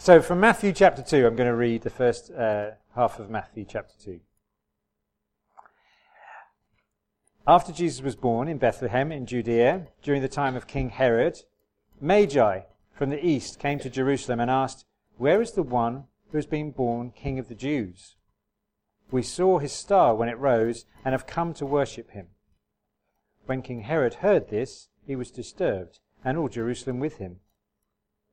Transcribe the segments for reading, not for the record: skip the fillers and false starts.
So from Matthew chapter 2, I'm going to read the first half of Matthew chapter 2. After Jesus was born in Bethlehem in Judea, during the time of King Herod, Magi from the east came to Jerusalem and asked, "Where is the one who has been born King of the Jews? We saw his star when it rose and have come to worship him." When King Herod heard this, he was disturbed, and all Jerusalem with him.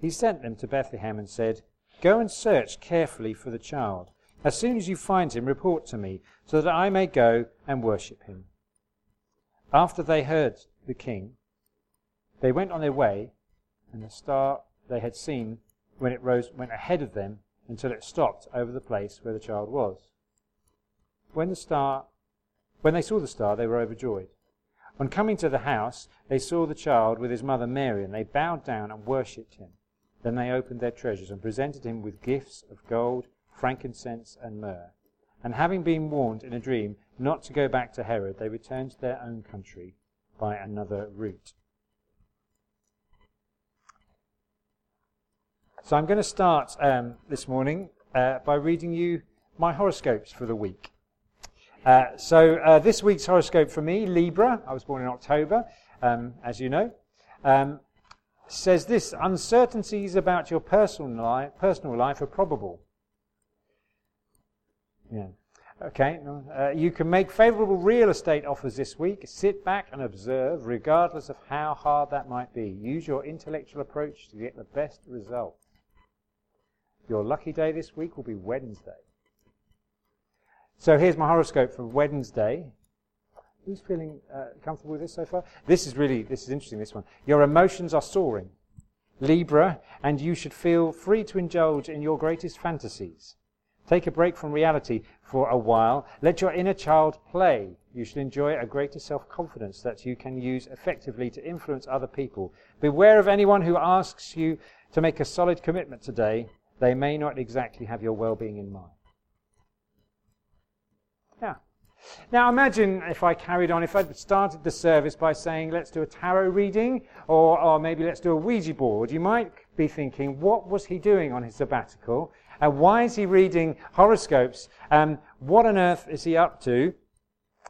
He sent them to Bethlehem and said, "Go and search carefully for the child. As soon as you find him, report to me, so that I may go and worship him." After they heard the king, they went on their way, and the star they had seen when it rose went ahead of them until it stopped over the place where the child was. When they saw the star, they were overjoyed. On coming to the house, they saw the child with his mother Mary, and they bowed down and worshipped him. Then they opened their treasures and presented him with gifts of gold, frankincense, and myrrh. And having been warned in a dream not to go back to Herod, they returned to their own country by another route. So I'm going to start this morning by reading you my horoscopes for the week. So this week's horoscope for me, Libra, I was born in October, as you know, says this: uncertainties about your personal life are probable. Yeah. Okay. You can make favourable real estate offers this week. Sit back and observe, regardless of how hard that might be. Use your intellectual approach to get the best result. Your lucky day this week will be Wednesday. So here's my horoscope for Wednesday. Who's feeling comfortable with this so far? This is interesting, this one. Your emotions are soaring, Libra, and you should feel free to indulge in your greatest fantasies. Take a break from reality for a while. Let your inner child play. You should enjoy a greater self-confidence that you can use effectively to influence other people. Beware of anyone who asks you to make a solid commitment today. They may not exactly have your well-being in mind. Yeah. Now imagine if I carried on, if I'd started the service by saying, let's do a tarot reading, or maybe let's do a Ouija board. You might be thinking, what was he doing on his sabbatical? And why is he reading horoscopes? What on earth is he up to?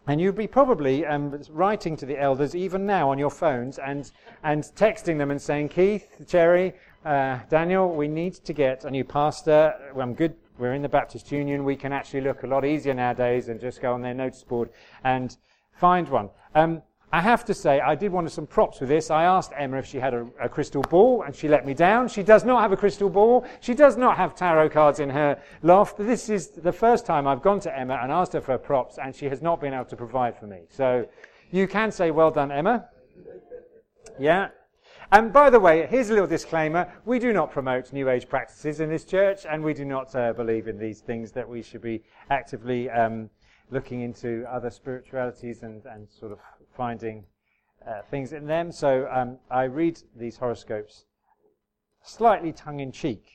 And you'd be probably writing to the elders even now on your phones and texting them and saying, Keith, Cherry, Daniel, we need to get a new pastor. I'm good. We're in the Baptist Union. We can actually look a lot easier nowadays than just go on their notice board and find one. I have to say, I did want some props for this. I asked Emma if she had a crystal ball, and she let me down. She does not have a crystal ball. She does not have tarot cards in her loft. This is the first time I've gone to Emma and asked her for props, and she has not been able to provide for me. So you can say, well done, Emma. Yeah. And by the way, here's a little disclaimer. We do not promote New Age practices in this church, and we do not believe in these things that we should be actively looking into other spiritualities and sort of finding things in them. So I read these horoscopes slightly tongue-in-cheek,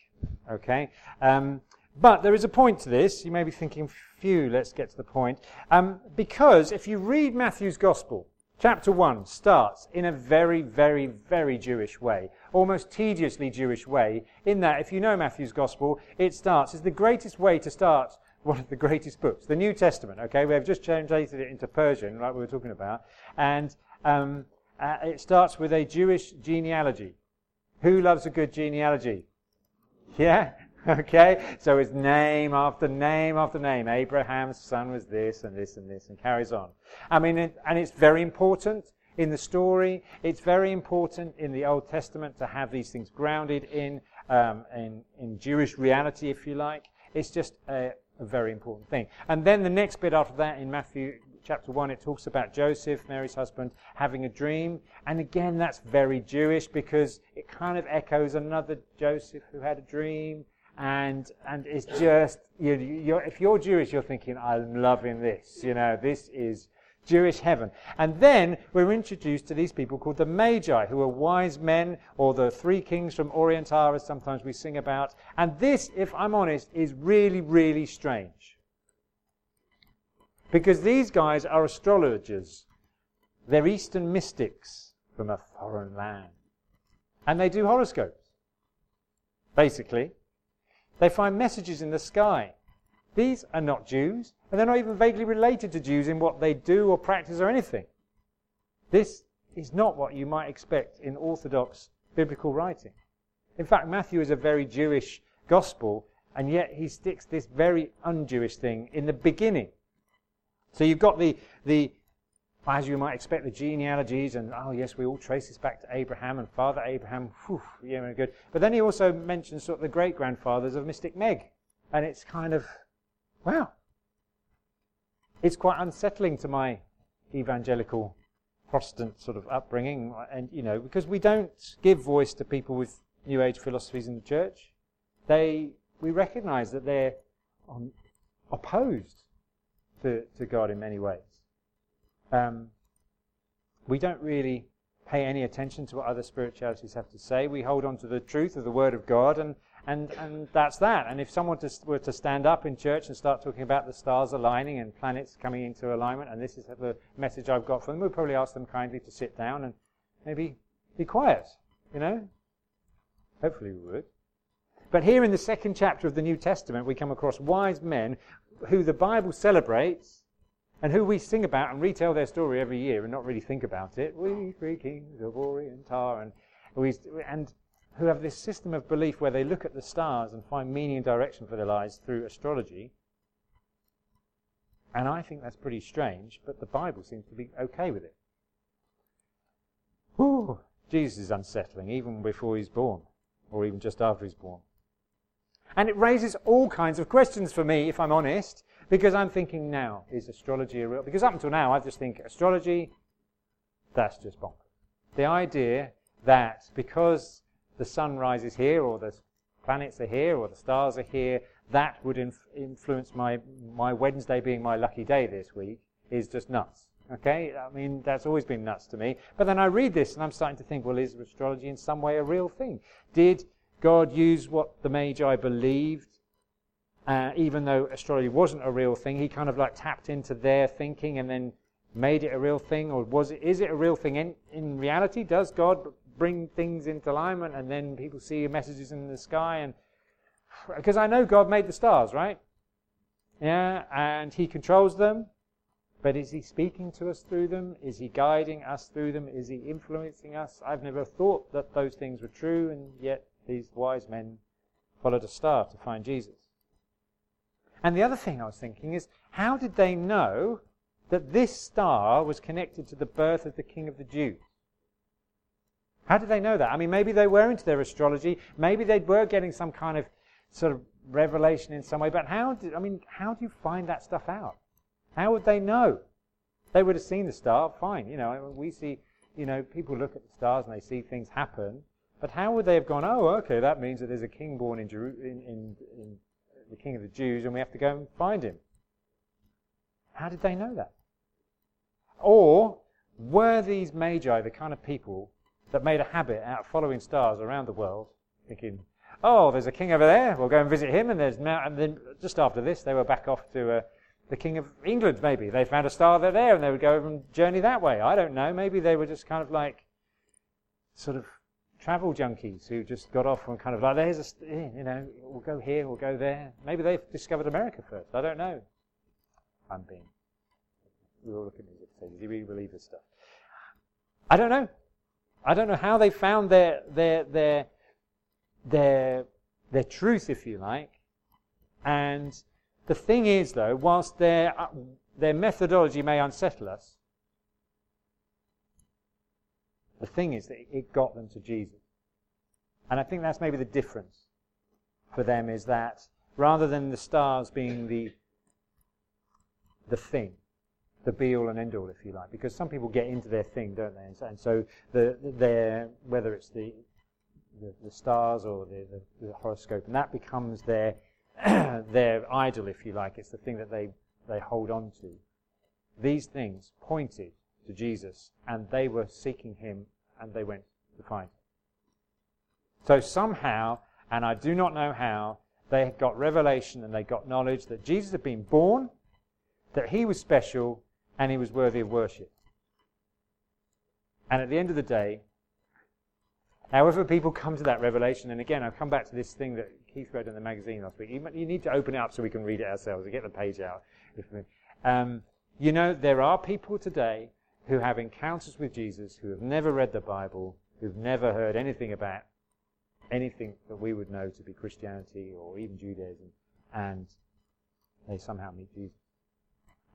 okay? But there is a point to this. You may be thinking, phew, let's get to the point. Because if you read Matthew's Gospel, chapter 1 starts in a very, very, very Jewish way, almost tediously Jewish way, in that if you know Matthew's Gospel, it's the greatest way to start one of the greatest books, the New Testament, okay? We have just translated it into Persian, like we were talking about, and it starts with a Jewish genealogy. Who loves a good genealogy? Yeah? Okay? So it's name after name after name. Abraham's son was this and this and this, and carries on. I mean, and it's very important in the story. It's very important in the Old Testament to have these things grounded in Jewish reality, if you like. It's just a very important thing. And then the next bit after that in Matthew chapter 1, it talks about Joseph, Mary's husband, having a dream. And again, that's very Jewish because it kind of echoes another Joseph who had a dream. And it's just, if you're Jewish, you're thinking, I'm loving this. This is Jewish heaven. And then we're introduced to these people called the Magi, who are wise men, or the three kings from Orient, as sometimes we sing about. And this, if I'm honest, is really, really strange. Because these guys are astrologers. They're Eastern mystics from a foreign land. And they do horoscopes, basically. They find messages in the sky. These are not Jews, and they're not even vaguely related to Jews in what they do or practice or anything. This is not what you might expect in Orthodox biblical writing. In fact, Matthew is a very Jewish gospel, and yet he sticks this very un-Jewish thing in the beginning. So you've got the as you might expect, the genealogies, and we all trace this back to Abraham and Father Abraham. Good. But then he also mentions sort of the great-grandfathers of Mystic Meg, and it's kind of, wow. It's quite unsettling to my evangelical Protestant sort of upbringing, and because we don't give voice to people with New Age philosophies in the church. We recognise that they're opposed to God in many ways. We don't really pay any attention to what other spiritualities have to say. We hold on to the truth of the Word of God, and that's that. And if someone were to stand up in church and start talking about the stars aligning and planets coming into alignment, and this is the message I've got for them, we'd probably ask them kindly to sit down and maybe be quiet, Hopefully we would. But here in the second chapter of the New Testament, we come across wise men who the Bible celebrates, and who we sing about and retell their story every year and not really think about it. We three kings of Orient are, and who have this system of belief where they look at the stars and find meaning and direction for their lives through astrology. And I think that's pretty strange, but the Bible seems to be okay with it. Whew, Jesus is unsettling, even before he's born, or even just after he's born. And it raises all kinds of questions for me, if I'm honest. Because I'm thinking now, is astrology a real... Because up until now, I just think astrology, that's just bonkers. The idea that because the sun rises here, or the planets are here, or the stars are here, that would influence my Wednesday being my lucky day this week is just nuts. Okay? I mean, that's always been nuts to me. But then I read this, and I'm starting to think, well, is astrology in some way a real thing? Did God use what the Magi believed? Even though astrology wasn't a real thing, he kind of like tapped into their thinking and then made it a real thing, or is it a real thing in reality? Does God bring things into alignment and then people see messages in the sky? And because I know God made the stars, right? Yeah, and he controls them, but is he speaking to us through them? Is he guiding us through them? Is he influencing us? I've never thought that those things were true, and yet these wise men followed a star to find Jesus. And the other thing I was thinking is, how did they know that this star was connected to the birth of the King of the Jews? How did they know that? I mean, maybe they were into their astrology. Maybe they were getting some kind of sort of revelation in some way. But how do you find that stuff out? How would they know? They would have seen the star, fine. We see, people look at the stars and they see things happen. But how would they have gone, oh, okay, that means that there's a king born in Jerusalem, in the King of the Jews, and we have to go and find him? How did they know that? Or were these Magi the kind of people that made a habit out of following stars around the world, thinking, oh, there's a king over there, we'll go and visit him, and then just after this they were back off to the King of England, maybe. They found a star there, and they would go and journey that way. I don't know, maybe they were just kind of like sort of travel junkies who just got off and kind of like, there's a, we'll go here, we'll go there. Maybe they've discovered America first. I don't know. We're all looking at these things. Do you really believe this stuff? I don't know. I don't know how they found their truth, if you like. And the thing is, though, whilst their methodology may unsettle us, the thing is that it got them to Jesus. And I think that's maybe the difference for them, is that rather than the stars being the thing, the be-all and end-all, if you like, because some people get into their thing, don't they? And so their whether it's the stars or the horoscope, and that becomes their their idol, if you like. It's the thing that they hold on to. These things pointed to Jesus, and they were seeking him, and they went to find him. So somehow, and I do not know how, they had got revelation and they got knowledge that Jesus had been born, that he was special, and he was worthy of worship. And at the end of the day, however people come to that revelation, and again, I've come back to this thing that Keith read in the magazine last week. You need to open it up so we can read it ourselves and get the page out. You know, there are people today who have encounters with Jesus, who have never read the Bible, who've never heard anything about anything that we would know to be Christianity or even Judaism, and they somehow meet Jesus.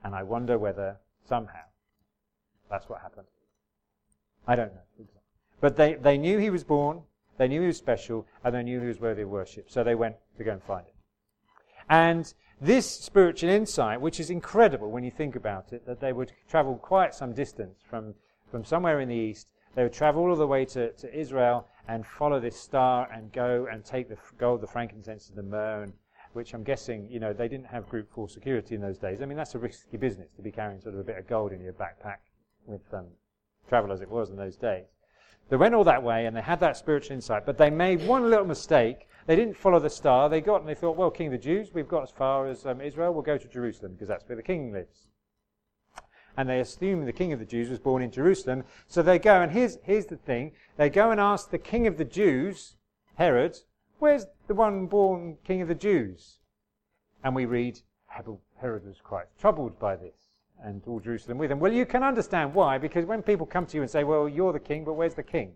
And I wonder whether somehow that's what happened. I don't know. But they knew he was born, they knew he was special, and they knew he was worthy of worship. So they went to go and find him. And this spiritual insight, which is incredible when you think about it, that they would travel quite some distance from somewhere in the east. They would travel all the way to Israel and follow this star and go and take the gold, the frankincense, and the myrrh, which I'm guessing, you know, they didn't have Group 4 security in those days. I mean, that's a risky business to be carrying sort of a bit of gold in your backpack with travel as it was in those days. They went all that way and they had that spiritual insight, but they made one little mistake. They didn't follow the star. They got and they thought, well, King of the Jews, we've got as far as Israel, we'll go to Jerusalem because that's where the king lives. And they assumed the King of the Jews was born in Jerusalem. So they go, and here's the thing, they go and ask the King of the Jews, Herod, where's the one born King of the Jews? And we read, Herod was quite troubled by this, and all Jerusalem with him. Well, you can understand why, because when people come to you and say, well, you're the king, but where's the king?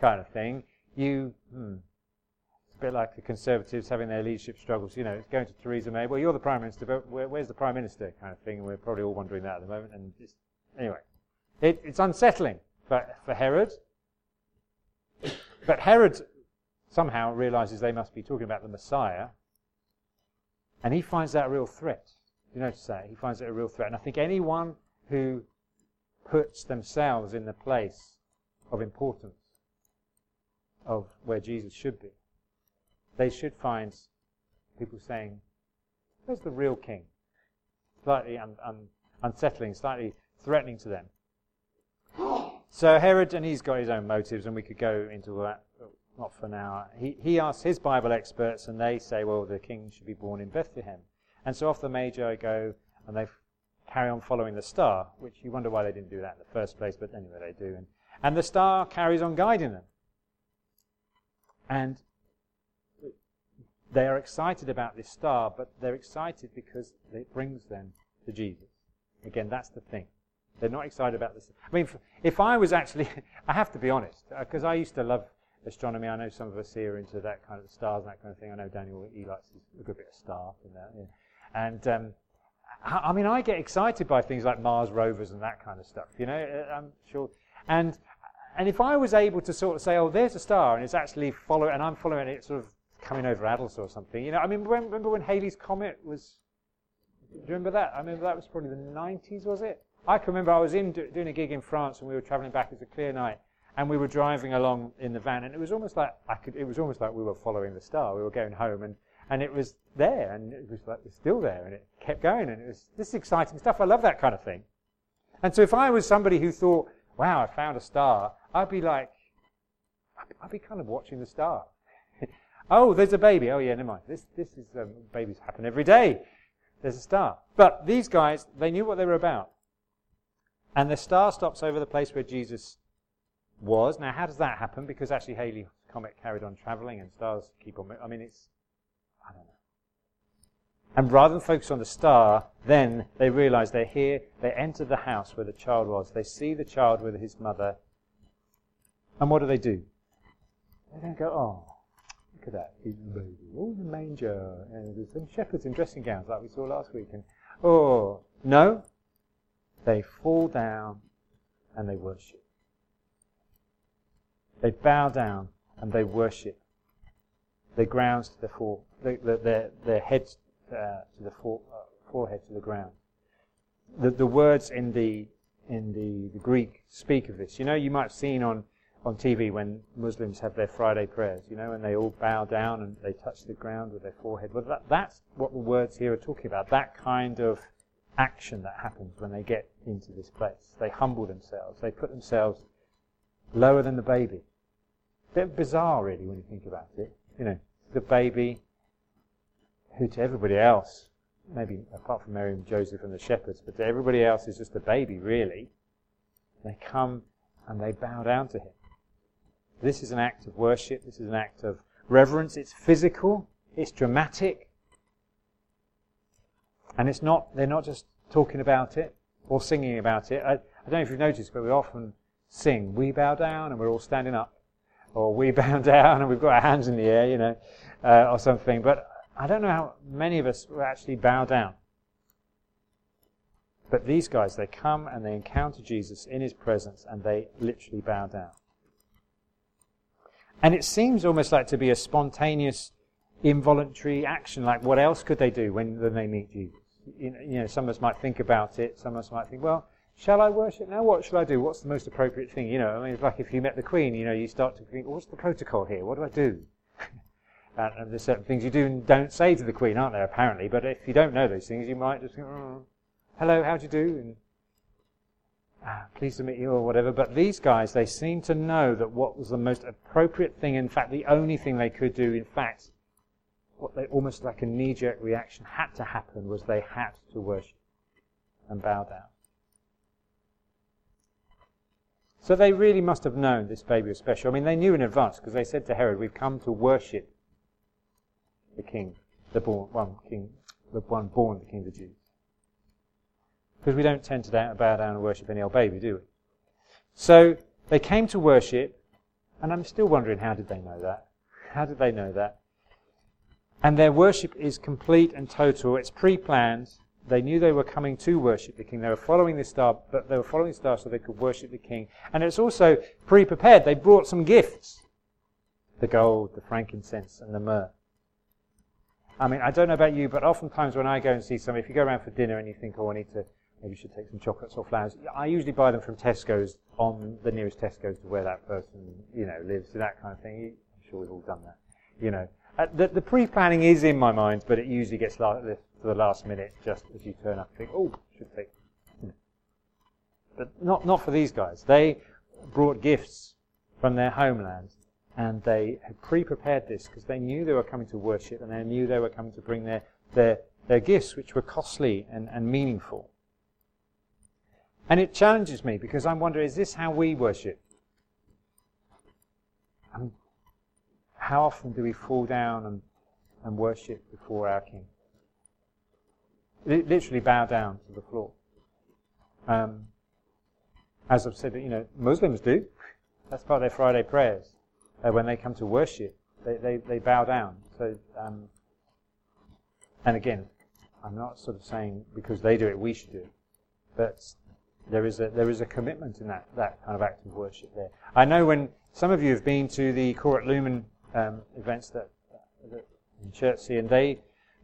Kind of thing. It's a bit like the Conservatives having their leadership struggles. You know, it's going to Theresa May, well, you're the Prime Minister, but where's the Prime Minister? Kind of thing, and we're probably all wondering that at the moment. And just, anyway, it's unsettling for Herod. But Herod somehow realizes they must be talking about the Messiah, and he finds that a real threat. You notice that? He finds it a real threat. And I think anyone who puts themselves in the place of importance of where Jesus should be, they should find people saying, where's the real king? Slightly unsettling, slightly threatening to them. So Herod, and he's got his own motives, and we could go into that. Not for now. He asks his Bible experts, and they say, well, the king should be born in Bethlehem. And so off the Magi go, and they carry on following the star, which you wonder why they didn't do that in the first place, but anyway, they do. And the star carries on guiding them. And they are excited about this star, but they're excited because it brings them to Jesus. Again, that's the thing. They're not excited about this. I mean, if I was actually... I have to be honest, because I used to love astronomy. I know some of us here are into that kind of stars and that kind of thing. I know Daniel, he likes a good bit of stars and that. Yeah. And I mean, I get excited by things like Mars rovers and that kind of stuff. You know, I'm sure. And if I was able to sort of say, oh, there's a star, and it's actually and I'm following it, sort of coming over Adelsa or something. You know, I mean, remember when Halley's Comet was? Do you remember that? I remember that was probably the 90s, was it? I can remember I was doing a gig in France, and we were travelling back. It was a clear night. And we were driving along in the van, and it was almost like it was almost like we were following the star. We were going home, and it was there, and it was like it's still there, and it kept going, and this is exciting stuff. I love that kind of thing. And so if I was somebody who thought, "Wow, I found a star," I'd be like, I'd be kind of watching the star. Oh, there's a baby. Oh yeah, never mind. This is babies happen every day. There's a star. But these guys, they knew what they were about, and the star stops over the place where Jesus was. Now, how does that happen? Because actually Halley's Comet carried on travelling and stars keep on moving. I mean, I don't know. And rather than focus on the star, then they realise they're here, they enter the house where the child was, they see the child with his mother, and what do? They don't go, oh, look at that, he's a baby, oh, the manger, and there's some shepherds in dressing gowns like we saw last week, and oh, no, they fall down and they worship. They bow down and they worship. They ground to their forehead to the ground. the words in the Greek speak of this. You know, you might have seen on TV when Muslims have their Friday prayers, you know, and they all bow down and they touch the ground with their forehead. Well, that's what the words here are talking about, that kind of action that happens when they get into this place. They humble themselves. They put themselves lower than the baby. A bit bizarre, really, when you think about it. You know, the baby, who to everybody else, maybe apart from Mary and Joseph and the shepherds, but to everybody else is just a baby, really. They come and they bow down to him. This is an act of worship. This is an act of reverence. It's physical. It's dramatic. And it's not, they're not just talking about it or singing about it. I don't know if you've noticed, but we often sing, we bow down and we're all standing up. Or we bow down and we've got our hands in the air, you know, or something. But I don't know how many of us will actually bow down. But these guys, they come and they encounter Jesus in his presence and they literally bow down. And it seems almost like to be a spontaneous, involuntary action. Like, what else could they do when they meet Jesus? You know, some of us might think about it. Some of us might think, well, shall I worship now? What shall I do? What's the most appropriate thing? You know, I mean, it's like if you met the Queen, you know, you start to think, what's the protocol here? What do I do? And there's certain things you do and don't say to the Queen, aren't there, apparently? But if you don't know those things, you might just think, hello, how do you do? And pleased to meet you, or whatever. But these guys, they seem to know that what was the most appropriate thing, in fact, the only thing they could do, in fact, what they almost like a knee-jerk reaction had to happen was they had to worship and bow down. So they really must have known this baby was special. I mean, they knew in advance because they said to Herod, we've come to worship the king, the one born, the King of the Jews. Because we don't tend to bow down and worship any old baby, do we? So they came to worship, and I'm still wondering, how did they know that? How did they know that? And their worship is complete and total. It's pre-planned. They knew they were coming to worship the king. They were following the star, but they were following the star so they could worship the king. And it's also pre-prepared. They brought some gifts. The gold, the frankincense, and the myrrh. I mean, I don't know about you, but oftentimes when I go and see somebody, if you go around for dinner and you think, oh, I need to, maybe you should take some chocolates or flowers, I usually buy them from Tesco's, on the nearest Tesco's to where that person, you know, lives, and that kind of thing. I'm sure we've all done that, you know. The pre-planning is in my mind, but it usually gets to the last minute, just as you turn up and think, oh, should take. But not for these guys. They brought gifts from their homeland, and they had pre-prepared this because they knew they were coming to worship, and they knew they were coming to bring their gifts, which were costly and meaningful. And it challenges me, because I'm wondering, is this how we worship? How often do we fall down and worship before our King? Literally bow down to the floor. As I've said, you know, Muslims do. That's part of their Friday prayers. When they come to worship, they bow down. So, and again, I'm not sort of saying because they do it, we should do it. But there is a commitment in that kind of act of worship there. I know when some of you have been to the Cor et Lumen events that in Chertsey, and they,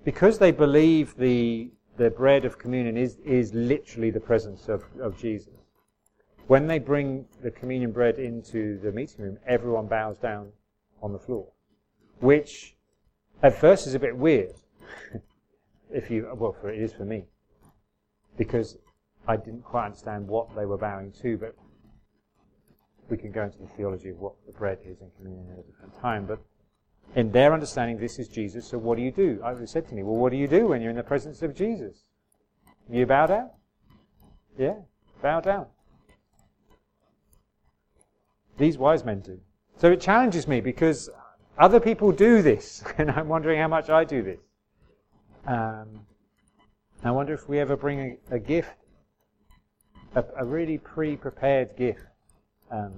because they believe the bread of communion is literally the presence of Jesus, when they bring the communion bread into the meeting room, everyone bows down on the floor, which at first is a bit weird. It is for me, because I didn't quite understand what they were bowing to, but we can go into the theology of what the bread is and communion at a different time, but in their understanding, this is Jesus, so what do you do? I said to me, well, what do you do when you're in the presence of Jesus? You bow down? Yeah, bow down. These wise men do. So it challenges me, because other people do this, and I'm wondering how much I do this. I wonder if we ever bring a gift, a really pre-prepared gift, in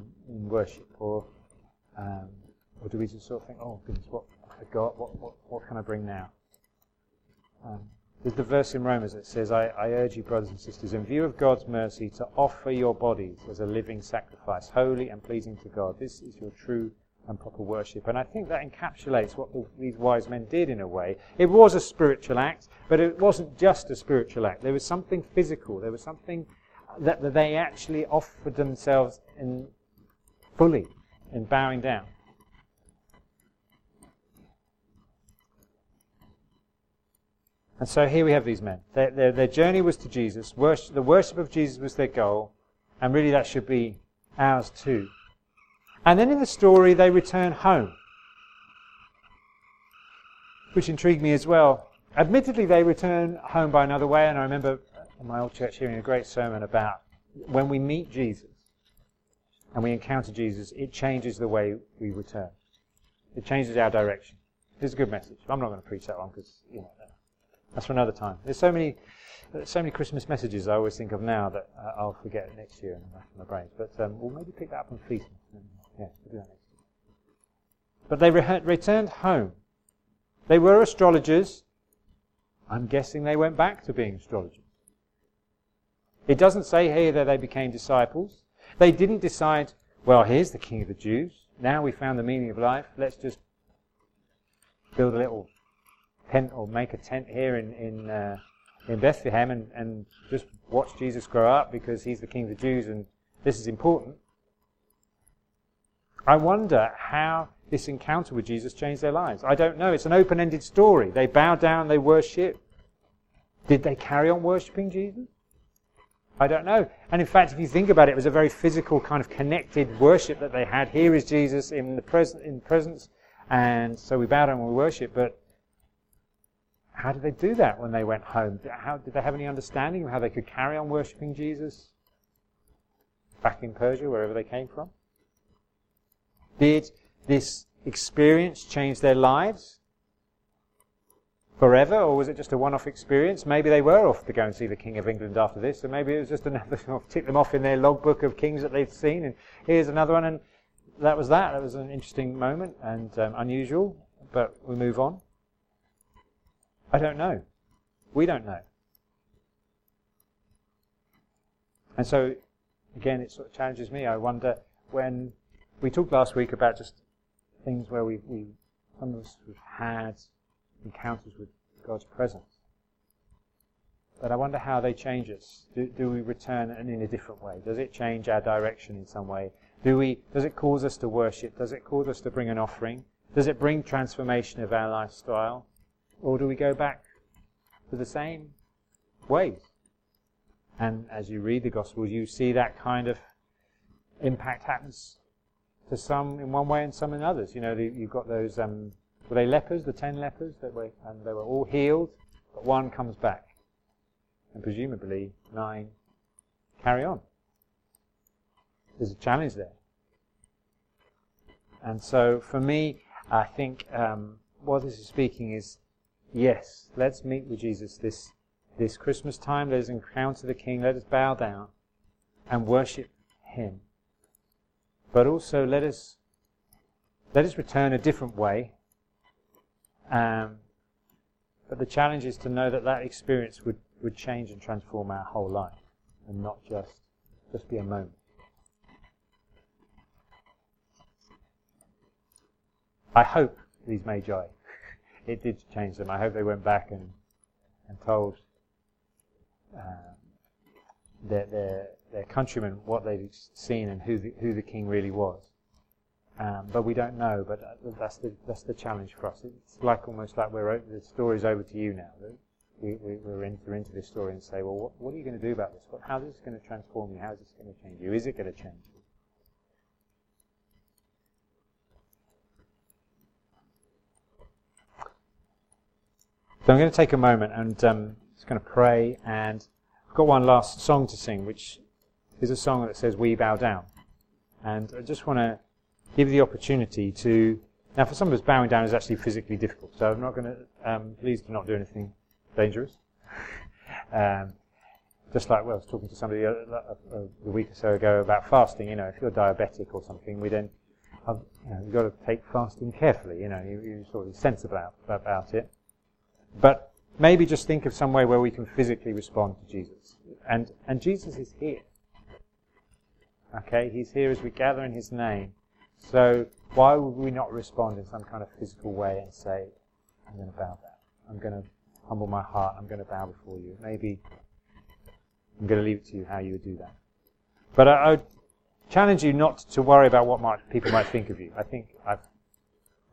worship, or do we just sort of think, oh goodness, what I forgot, what can I bring now? There's the verse in Romans that says, I urge you, brothers and sisters, in view of God's mercy, to offer your bodies as a living sacrifice, holy and pleasing to God. This is your true and proper worship. And I think that encapsulates what these wise men did in a way. It was a spiritual act, but it wasn't just a spiritual act. There was something physical. There was something that they actually offered themselves in fully in bowing down. And so here we have these men. Their journey was to Jesus. The worship of Jesus was their goal. And really that should be ours too. And then in the story they return home. Which intrigued me as well. Admittedly they return home by another way. And I remember in my old church hearing a great sermon about when we meet Jesus and we encounter Jesus, it changes the way we return. It changes our direction. It's a good message. I'm not going to preach that one because, that's for another time. There's so many Christmas messages I always think of now that I'll forget next year and I'm back in my brain. But we'll maybe pick that up on Feast. Yeah, we'll do that next year. But they returned home. They were astrologers. I'm guessing they went back to being astrologers. It doesn't say here that they became disciples. They didn't decide, well, here's the King of the Jews. Now we found the meaning of life. Let's just build a little tent or make a tent here in Bethlehem and just watch Jesus grow up because he's the King of the Jews and this is important. I wonder how this encounter with Jesus changed their lives. I don't know. It's an open-ended story. They bow down, they worship. Did they carry on worshipping Jesus? I don't know. And in fact, if you think about it, it was a very physical kind of connected worship that they had. Here is Jesus in the presence, and so we bow down and we worship, but how did they do that when they went home? How did they have any understanding of how they could carry on worshipping Jesus back in Persia, wherever they came from? Did this experience change their lives forever, or was it just a one-off experience? Maybe they were off to go and see the King of England after this, and maybe it was just another tick them off in their logbook of kings that they've seen, and here's another one, and that was that. That was an interesting moment and unusual, but we move on. I don't know. We don't know. And so, again, it sort of challenges me. I wonder when we talked last week about just things where we some of us have had encounters with God's presence. But I wonder how they change us. Do we return in a different way? Does it change our direction in some way? Does it cause us to worship? Does it cause us to bring an offering? Does it bring transformation of our lifestyle? Or do we go back to the same ways? And as you read the Gospels, you see that kind of impact happens to some in one way and some in others. You know, you've got those, were they lepers, the 10 lepers? And they were all healed, but one comes back. And presumably 9 carry on. There's a challenge there. And so for me, I think what this is speaking is, yes, let's meet with Jesus this Christmas time. Let us encounter the King. Let us bow down and worship him. But also let us return a different way. But the challenge is to know that experience would change and transform our whole life and not just be a moment. I hope these Magi, it did change them. I hope they went back and told their countrymen what they'd seen and who the king really was. But we don't know. But that's the challenge for us. It's almost like the story's over to you now. We're into this story and say, well, what are you going to do about this? How is this going to transform you? How is this going to change you? Is it going to change you? So I'm going to take a moment and just going to pray, and I've got one last song to sing, which is a song that says "We Bow Down," and I just want to give you the opportunity to. Now, for some of us, bowing down is actually physically difficult, so I'm not going to. Please do not do anything dangerous. Just like I was talking to somebody a week or so ago about fasting. You know, if you're diabetic or something, you've got to take fasting carefully. You know, you're sort of sensible about it. But maybe just think of some way where we can physically respond to Jesus. And Jesus is here. Okay, he's here as we gather in his name. So why would we not respond in some kind of physical way and say, I'm going to bow down. I'm going to humble my heart. I'm going to bow before you. Maybe I'm going to leave it to you how you would do that. But I would challenge you not to worry about what people might think of you. I think I've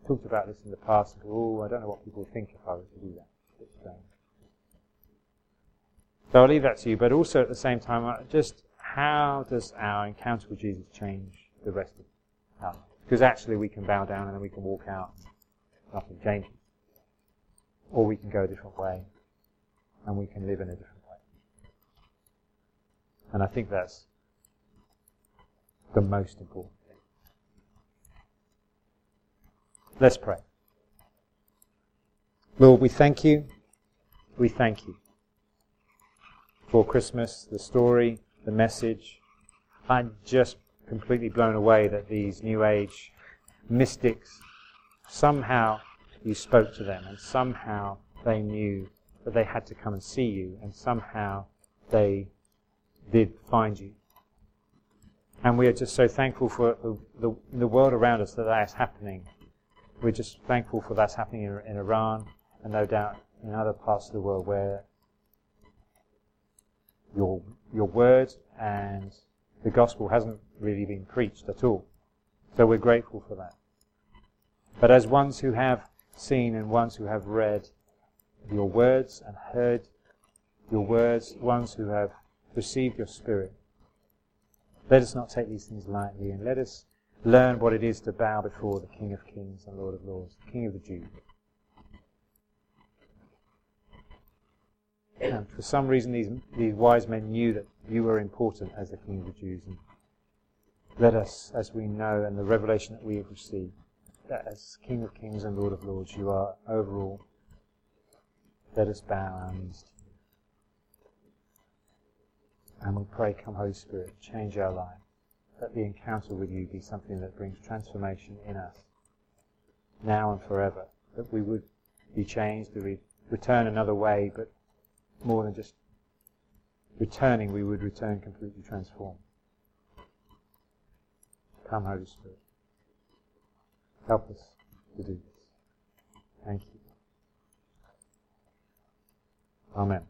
talked about this in the past. Oh, I don't know what people think if I were to do that. It's strange. So I'll leave that to you. But also at the same time, just how does our encounter with Jesus change the rest of our life? Because actually we can bow down and then we can walk out. Nothing changes. Or we can go a different way. And we can live in a different way. And I think that's the most important thing. Let's pray. Lord, we thank you. We thank you for Christmas, the story, the message. I'm just completely blown away that these New Age mystics, somehow you spoke to them, and somehow they knew that they had to come and see you, and somehow they did find you. And we are just so thankful for the world around us that is happening. We're just thankful for that's happening in Iran, and no doubt in other parts of the world where your word and the gospel hasn't really been preached at all. So we're grateful for that. But as ones who have seen and ones who have read your words and heard your words, ones who have received your spirit, let us not take these things lightly, and let us learn what it is to bow before the King of Kings and Lord of Lords, the King of the Jews. And for some reason these wise men knew that you were important as the King of the Jews. And let us, as we know and the revelation that we have received, that as King of Kings and Lord of Lords you are overall, let us bow our knees to you. And we pray, come Holy Spirit, change our life. Let the encounter with you be something that brings transformation in us, now and forever. That we would be changed, that we return another way, but more than just returning, we would return completely transformed. Come Holy Spirit. Help us to do this. Thank you. Amen.